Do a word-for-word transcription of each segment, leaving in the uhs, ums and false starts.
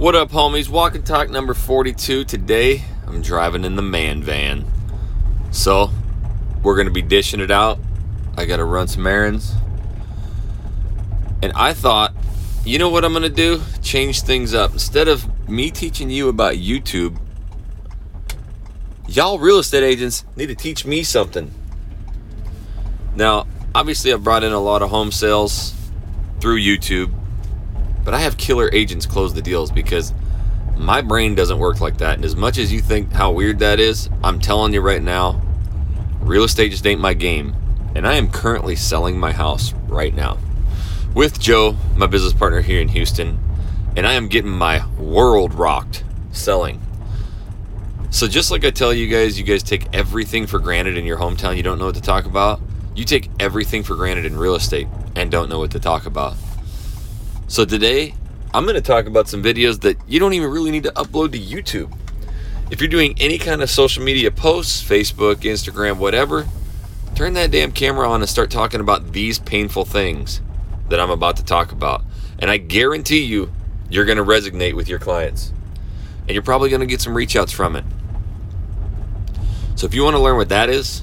What up, homies? Walk and talk number forty-two. Today, I'm driving in the man van. So, we're going to be dishing it out. I got to run some errands. And I thought, you know what I'm going to do? Change things up. Instead of me teaching you about YouTube, y'all real estate agents need to teach me something. Now, obviously, I've brought in a lot of home sales through YouTube, but I have killer agents close the deals because my brain doesn't work like that. And as much as you think how weird that is, I'm telling you right now, real estate just ain't my game. And I am currently selling my house right now with Joe, my business partner here in Houston. And I am getting my world rocked selling. So just like I tell you guys, you guys take everything for granted in your hometown. You don't know what to talk about. You take everything for granted in real estate and don't know what to talk about. So today, I'm going to talk about some videos that you don't even really need to upload to YouTube. If you're doing any kind of social media posts, Facebook, Instagram, whatever, turn that damn camera on and start talking about these painful things that I'm about to talk about. And I guarantee you, you're going to resonate with your clients. And you're probably going to get some reach outs from it. So if you want to learn what that is,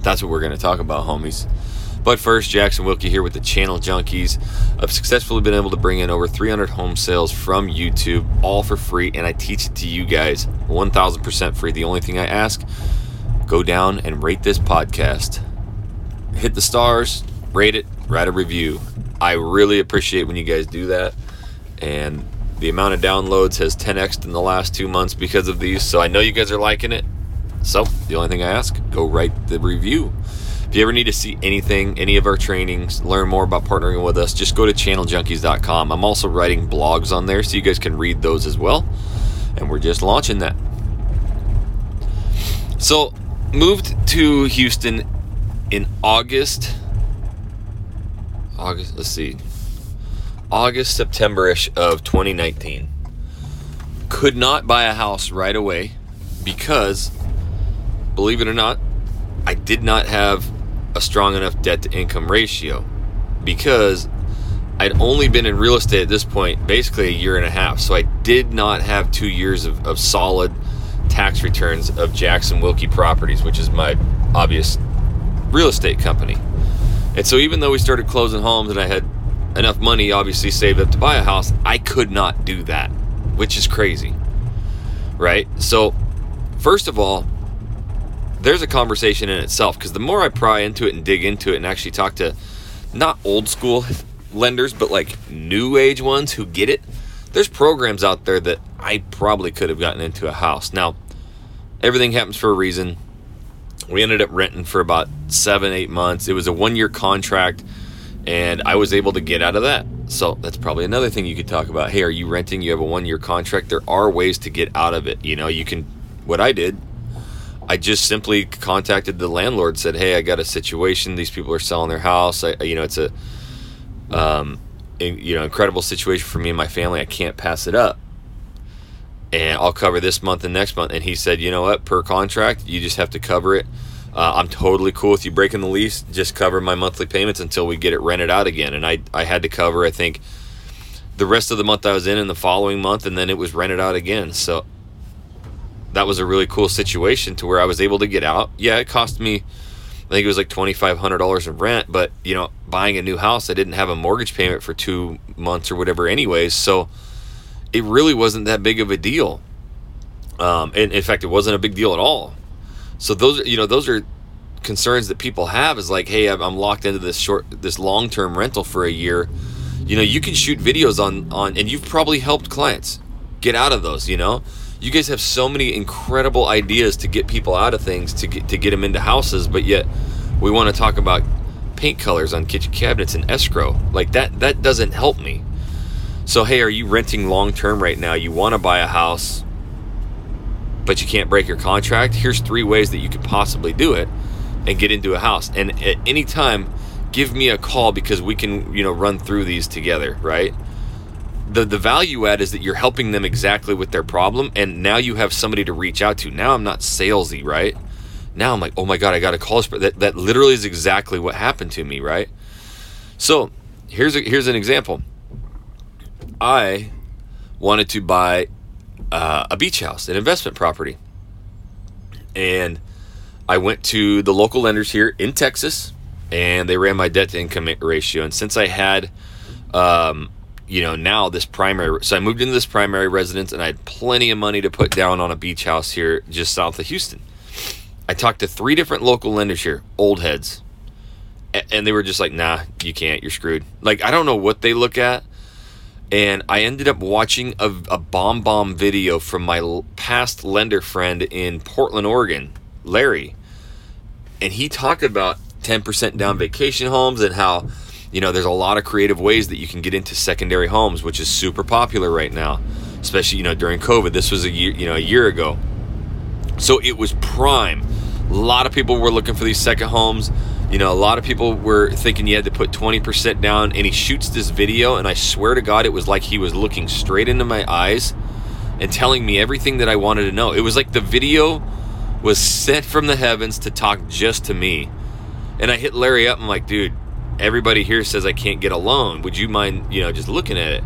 that's what we're going to talk about, homies. But first, Jackson Wilkie here with the Channel Junkies. I've successfully been able to bring in over three hundred home sales from YouTube, all for free, and I teach it to you guys one thousand percent free. The only thing I ask, go down and rate this podcast. Hit the stars, rate it, write a review. I really appreciate when you guys do that. And the amount of downloads has ten x'd in the last two months because of these, so I know you guys are liking it. So the only thing I ask, go write the review. If you ever need to see anything, any of our trainings, learn more about partnering with us, just go to channel junkies dot com. I'm also writing blogs on there so you guys can read those as well. And we're just launching that. So, moved to Houston in August. August, let's see. August, September-ish of twenty nineteen. Could not buy a house right away because, believe it or not, I did not have a strong enough debt to income ratio because I'd only been in real estate at this point basically a year and a half. So I did not have two years of, of solid tax returns of Jackson Wilkie Properties, which is my obvious real estate company. And so even though we started closing homes and I had enough money obviously saved up to buy a house, I could not do that, which is crazy, right? So first of all, there's a conversation in itself because the more I pry into it and dig into it and actually talk to not old school lenders, but like new age ones who get it, there's programs out there that I probably could have gotten into a house. Now, everything happens for a reason. We ended up renting for about seven, eight months. It was a one-year contract and I was able to get out of that. So that's probably another thing you could talk about. Hey, are you renting? You have a one-year contract. There are ways to get out of it. You know, you can, what I did, I just simply contacted the landlord, said, hey, I got a situation. These people are selling their house. I, you know, it's a, um, in, you know, incredible situation for me and my family. I can't pass it up. And I'll cover this month and next month. And he said, you know what, per contract, you just have to cover it. Uh, I'm totally cool with you breaking the lease. Just cover my monthly payments until we get it rented out again. And I, I had to cover, I think, the rest of the month I was in and the following month. And then it was rented out again. So that was a really cool situation to where I was able to get out. Yeah, it cost me, I think it was like twenty-five hundred dollars in rent, but you know, buying a new house, I didn't have a mortgage payment for two months or whatever anyways. So it really wasn't that big of a deal. Um, and in fact, it wasn't a big deal at all. So those, you know, those are concerns that people have is like, hey, I'm locked into this short, this long-term rental for a year. You know, you can shoot videos on, on, and you've probably helped clients get out of those, you know. You guys have so many incredible ideas to get people out of things, to get to get them into houses, but yet we want to talk about paint colors on kitchen cabinets and escrow. Like that, that doesn't help me. So, hey, are you renting long-term right now? You want to buy a house, but you can't break your contract? Here's three ways that you could possibly do it and get into a house. And at any time, give me a call because we can, you know, run through these together, right? The the value add is that you're helping them exactly with their problem, and now you have somebody to reach out to. Now I'm not salesy, right? Now I'm like, oh my God, I got to call this. That, that literally is exactly what happened to me, right? So here's a, here's an example. I wanted to buy uh, a beach house, an investment property. And I went to the local lenders here in Texas, and they ran my debt to income ratio. And since I had, um, you know, now this primary, so I moved into this primary residence, and I had plenty of money to put down on a beach house here just south of Houston. I talked to three different local lenders here, old heads, and they were just like, nah, you can't, you're screwed. Like, I don't know what they look at. And I ended up watching a, a BombBomb video from my past lender friend in Portland, Oregon, Larry. And he talked about ten percent down vacation homes and how, you know, there's a lot of creative ways that you can get into secondary homes, which is super popular right now, especially, you know, during COVID. This was a year, you know, a year ago. So it was prime. A lot of people were looking for these second homes. You know, a lot of people were thinking you had to put twenty percent down, and he shoots this video, and I swear to God, it was like he was looking straight into my eyes and telling me everything that I wanted to know. It was like the video was sent from the heavens to talk just to me. And I hit Larry up. I'm like, dude, everybody here says I can't get a loan. Would you mind, you know, just looking at it?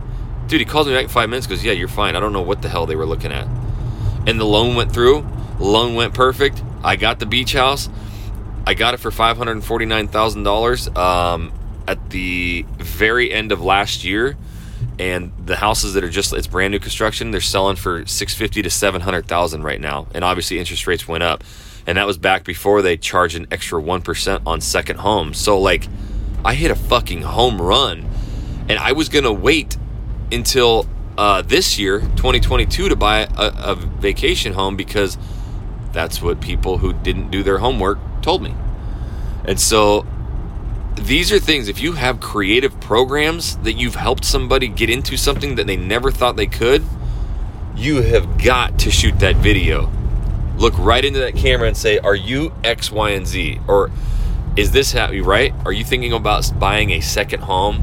Dude, he calls me back in five minutes, goes, yeah, you're fine. I don't know what the hell they were looking at. And the loan went through. The loan went perfect. I got the beach house. I got it for five hundred forty-nine thousand dollars um, at the very end of last year, and the houses that are just, it's brand new construction, they're selling for six hundred fifty thousand to seven hundred thousand dollars right now, and obviously interest rates went up, and that was back before they charged an extra one percent on second homes. So like, I hit a fucking home run, and I was going to wait until uh, this year, twenty twenty-two, to buy a, a vacation home because that's what people who didn't do their homework told me. And so these are things, if you have creative programs that you've helped somebody get into something that they never thought they could, you have got to shoot that video. Look right into that camera and say, are you X, Y, and Z? Or is this happy, right? Are you thinking about buying a second home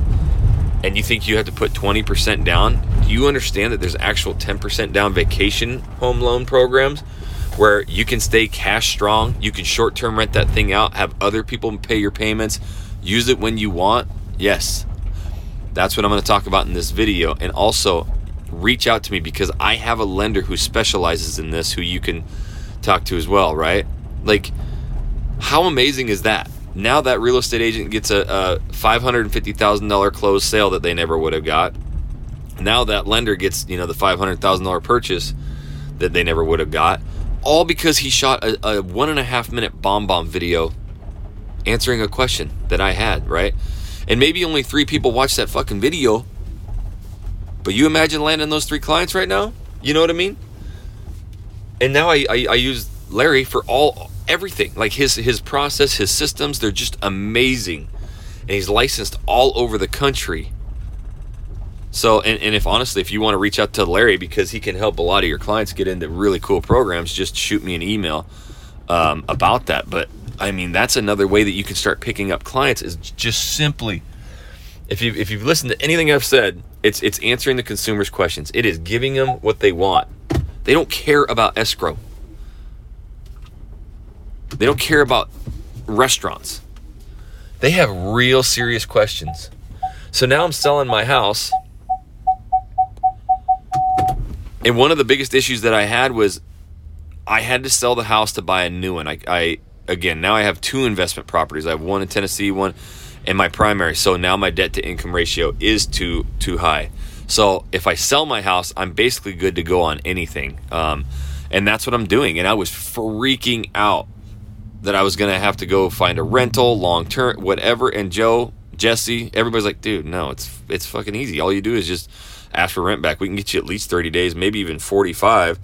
and you think you have to put twenty percent down? Do you understand that there's actual ten percent down vacation home loan programs where you can stay cash strong, you can short-term rent that thing out, have other people pay your payments, use it when you want? Yes. That's what I'm going to talk about in this video. And also, reach out to me because I have a lender who specializes in this who you can talk to as well, right? Like, how amazing is that? Now that real estate agent gets a, a five hundred fifty thousand dollars closed sale that they never would have got. Now that lender gets, you know, the five hundred thousand dollars purchase that they never would have got. All because he shot a, a one and a half minute BombBomb video answering a question that I had, right? And maybe only three people watched that fucking video, but you imagine landing those three clients right now? You know what I mean? And now I, I, I use Larry for all everything. Like his, his process, his systems, they're just amazing. And he's licensed all over the country. So, and, and if honestly, if you want to reach out to Larry because he can help a lot of your clients get into really cool programs, just shoot me an email um, about that. But I mean, that's another way that you can start picking up clients is just simply, if you've, if you've listened to anything I've said, it's it's answering the consumer's questions. It is giving them what they want. They don't care about escrow. They don't care about restaurants. They have real serious questions. So now I'm selling my house. And one of the biggest issues that I had was I had to sell the house to buy a new one. I, I again, now I have two investment properties. I have one in Tennessee, one in my primary. So now my debt to income ratio is too too high. So if I sell my house, I'm basically good to go on anything. Um, and that's what I'm doing. And I was freaking out that I was going to have to go find a rental, long-term, whatever. And Joe, Jesse, everybody's like, dude, no, it's it's fucking easy. All you do is just ask for rent back. We can get you at least thirty days, maybe even forty-five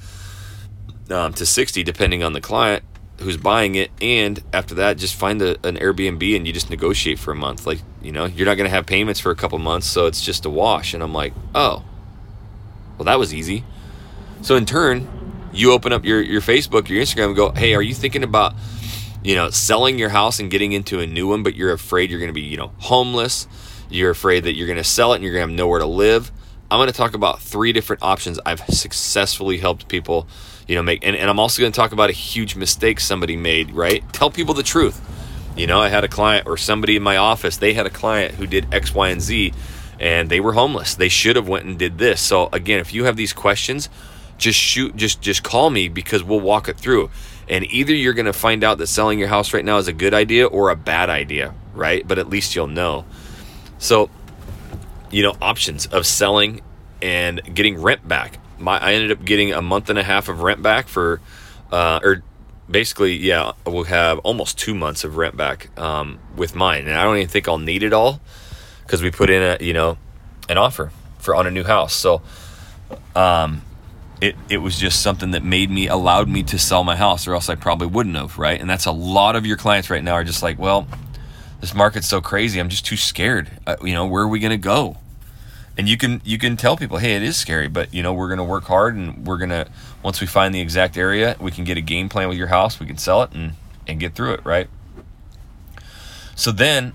um, to sixty, depending on the client who's buying it. And after that, just find a, an Airbnb and you just negotiate for a month. Like, you know, you're not going to have payments for a couple months, so it's just a wash. And I'm like, oh, well, that was easy. So in turn, you open up your, your Facebook, your Instagram and go, hey, are you thinking about, you know, selling your house and getting into a new one, but you're afraid you're going to be, you know, homeless. You're afraid that you're going to sell it and you're going to have nowhere to live. I'm going to talk about three different options I've successfully helped people, you know, make. And, and I'm also going to talk about a huge mistake somebody made, right? Tell people the truth. You know, I had a client or somebody in my office, they had a client who did X, Y, and Z, and they were homeless. They should have went and did this. So again, if you have these questions, just shoot, just just call me, because we'll walk it through. And either you're going to find out that selling your house right now is a good idea or a bad idea, right? But at least you'll know. So, you know, options of selling and getting rent back. My, I ended up getting a month and a half of rent back for, uh, or basically, yeah, we'll have almost two months of rent back um, with mine. And I don't even think I'll need it all, because we put in a, you know, an offer for on a new house. So, um, It it was just something that made me, allowed me to sell my house, or else I probably wouldn't have, right? And that's a lot of your clients right now are just like, well, this market's so crazy, I'm just too scared. Uh, you know, where are we going to go? And you can you can tell people, hey, it is scary, but you know, we're going to work hard, and we're going to, once we find the exact area, we can get a game plan with your house, we can sell it and and get through it, right? So then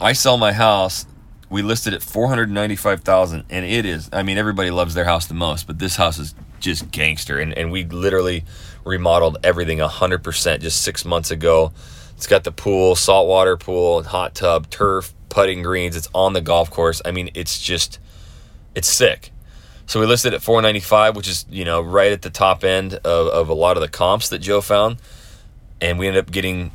I sell my house. We listed at four hundred ninety-five thousand dollars, and it is, I mean, everybody loves their house the most, but this house is just gangster, and, and we literally remodeled everything one hundred percent just six months ago. It's got the pool, saltwater pool, hot tub, turf, putting greens. It's on the golf course. I mean, it's just, it's sick. So we listed at four ninety-five, which is, you know, right at the top end of, of a lot of the comps that Joe found, and we ended up getting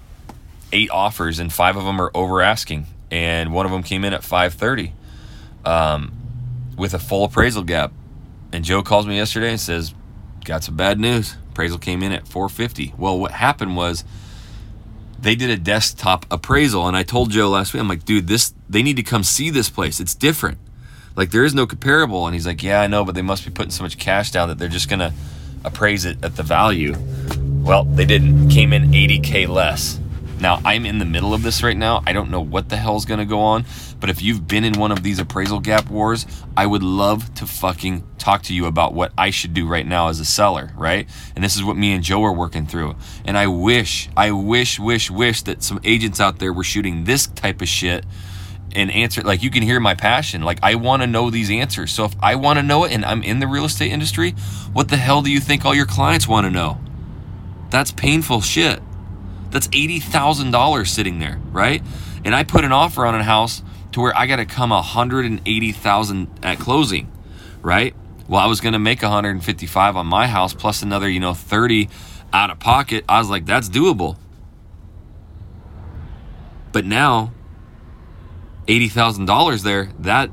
eight offers, and five of them are over asking, and one of them came in at five thirty um, with a full appraisal gap. And Joe calls me yesterday and says, got some bad news. Appraisal came in at four fifty. Well, what happened was they did a desktop appraisal. And I told Joe last week, I'm like, dude, this, they need to come see this place. It's different. Like, there is no comparable. And he's like, yeah, I know, but they must be putting so much cash down that they're just going to appraise it at the value. Well, they didn't. Came in eighty K less. Now, I'm in the middle of this right now. I don't know what the hell's going to go on, but if you've been in one of these appraisal gap wars, I would love to fucking talk to you about what I should do right now as a seller, right? And this is what me and Joe are working through. And I wish, I wish, wish, wish that some agents out there were shooting this type of shit and answer. Like, you can hear my passion. Like, I want to know these answers. So if I want to know it and I'm in the real estate industry, what the hell do you think all your clients want to know? That's painful shit. That's eighty thousand dollars sitting there, right? And I put an offer on a house to where I got to come one hundred eighty thousand dollars at closing, right? Well, I was going to make one hundred fifty-five thousand dollars on my house plus another, you know, thirty thousand dollars out of pocket. I was like, that's doable. But now, eighty thousand dollars there, that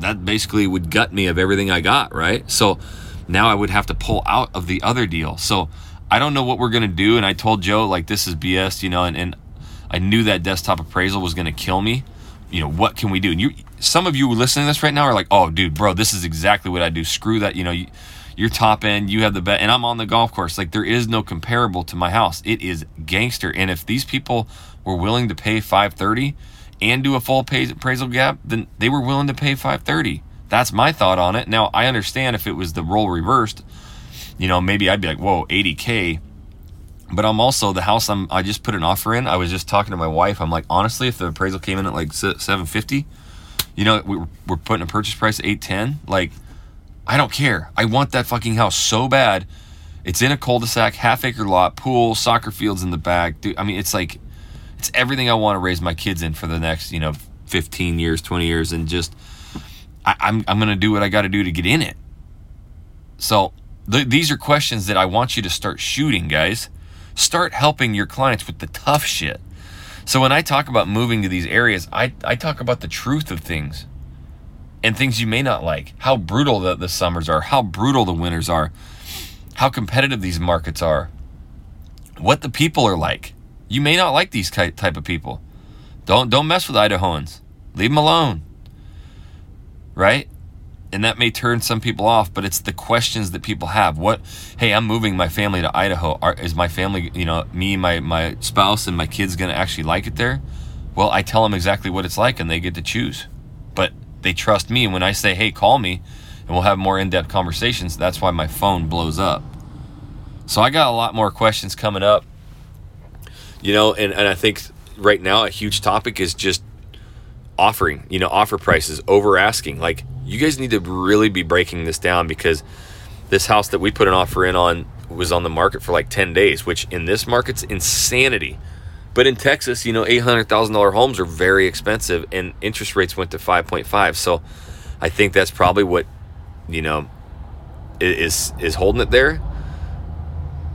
that basically would gut me of everything I got, right? So now I would have to pull out of the other deal. So I don't know what we're going to do. And I told Joe, like, this is B S, you know, and, and I knew that desktop appraisal was going to kill me. You know, what can we do? And you, some of you listening to this right now are like, oh, dude, bro, this is exactly what I do. Screw that. You know, you, you're top end, you have the bet, and I'm on the golf course. Like, there is no comparable to my house. It is gangster. And if these people were willing to pay five thirty and do a full pay, appraisal gap, then they were willing to pay five thirty. That's my thought on it. Now, I understand if it was the role reversed, you know, maybe I'd be like, whoa, eighty K. But I'm also, the house I'm, I just put an offer in, I was just talking to my wife. I'm like, honestly, if the appraisal came in at like seven fifty, you know, we were, we're putting a purchase price at eight ten. Like, I don't care. I want that fucking house so bad. It's in a cul-de-sac, half acre lot, pool, soccer fields in the back. Dude, I mean, it's like, it's everything I want to raise my kids in for the next, you know, fifteen years, twenty years. And just, I, I'm, I'm going to do what I got to do to get in it. So these are questions that I want you to start shooting, guys. Start helping your clients with the tough shit. So when I talk about moving to these areas, I, I talk about the truth of things and things you may not like, how brutal the, the summers are, how brutal the winters are, how competitive these markets are, what the people are like. You may not like these type of people. Don't, don't mess with Idahoans. Leave them alone, right? And that may turn some people off, but it's the questions that people have. What, hey, I'm moving my family to Idaho. Are, is my family, you know, me, my, my spouse, and my kids going to actually like it there? Well, I tell them exactly what it's like, and they get to choose. But they trust me, and when I say, hey, call me, and we'll have more in-depth conversations, that's why my phone blows up. So I got a lot more questions coming up. You know, and, and I think right now a huge topic is just offering, you know, offer prices, over asking. Like, you guys need to really be breaking this down, because this house that we put an offer in on was on the market for like ten days, which in this market's insanity. But in Texas, you know, eight hundred thousand dollars homes are very expensive, and interest rates went to five point five. So I think that's probably what, you know, is is holding it there.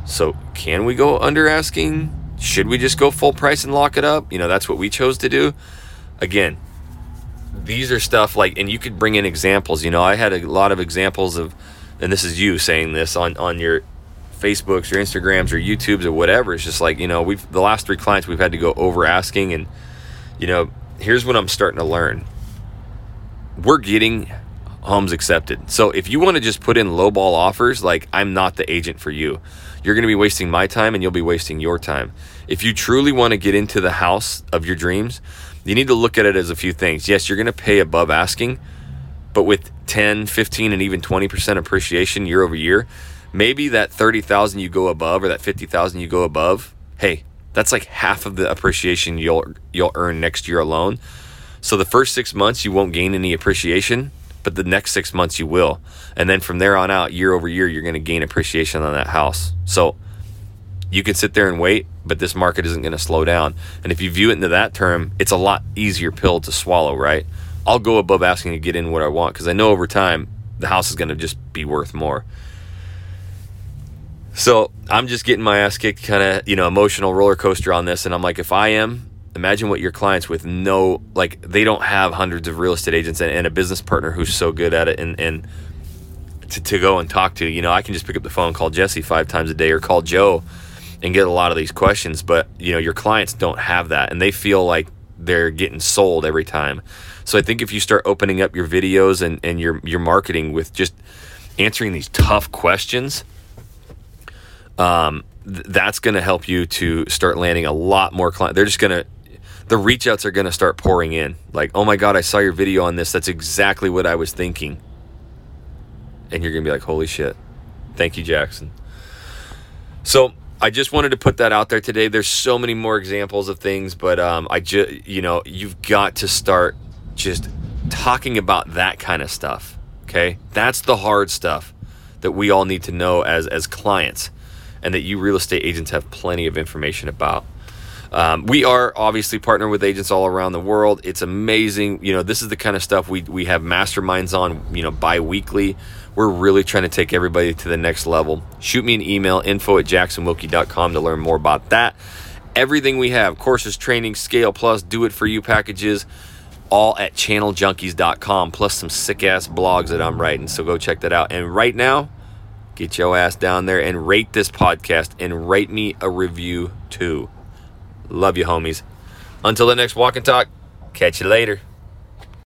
So can we go under asking? Should we just go full price and lock it up? You know, that's what we chose to do. Again, these are stuff like, and you could bring in examples. You know, I had a lot of examples of, and this is you saying this on, on your Facebooks, your Instagrams, or YouTubes, or whatever. It's just like, you know, we've the last three clients we've had to go over asking, and you know, here's what I'm starting to learn: we're getting homes accepted. So if you want to just put in lowball offers, like, I'm not the agent for you. You're going to be wasting my time, and you'll be wasting your time. If you truly want to get into the house of your dreams, you need to look at it as a few things. Yes, you're going to pay above asking, but with ten, fifteen, and even twenty percent appreciation year over year, maybe that thirty thousand you go above, or that fifty thousand you go above, hey, that's like half of the appreciation you'll you'll earn next year alone. So the first six months you won't gain any appreciation, but the next six months you will. And then from there on out, year over year, you're going to gain appreciation on that house. So you can sit there and wait, but this market isn't going to slow down. And if you view it into that term, it's a lot easier pill to swallow, right? I'll go above asking to get in what I want, because I know over time the house is going to just be worth more. So I'm just getting my ass kicked, kind of, you know, emotional roller coaster on this. And I'm like, if I am, imagine what your clients with no, like, they don't have hundreds of real estate agents and, and a business partner who's so good at it and, and to, to go and talk to. You know, I can just pick up the phone and call Jesse five times a day, or call Joe and get a lot of these questions. But, you know, your clients don't have that, and they feel like they're getting sold every time. So I think if you start opening up your videos and, and your, your marketing with just answering these tough questions, Um, th- that's going to help you to start landing a lot more clients. They're just going to, the reach outs are going to start pouring in. Like, oh my God, I saw your video on this. That's exactly what I was thinking. And you're going to be like, holy shit. Thank you, Jackson. So I just wanted to put that out there today. There's so many more examples of things, but, um, I just, you know, you've got to start just talking about that kind of stuff. Okay. That's the hard stuff that we all need to know as, as clients, and that you real estate agents have plenty of information about. Um, we are obviously partnered with agents all around the world. It's amazing. You know, this is the kind of stuff we we have masterminds on, you know, bi-weekly. We're really trying to take everybody to the next level. Shoot me an email, info at jackson wilkie dot com, to learn more about that. Everything we have, courses, training, Scale Plus, Do It For You packages, all at channel junkies dot com, plus some sick-ass blogs that I'm writing. So go check that out. And right now, get your ass down there and rate this podcast, and rate me a review too. Love you, homies. Until the next walk and talk, catch you later.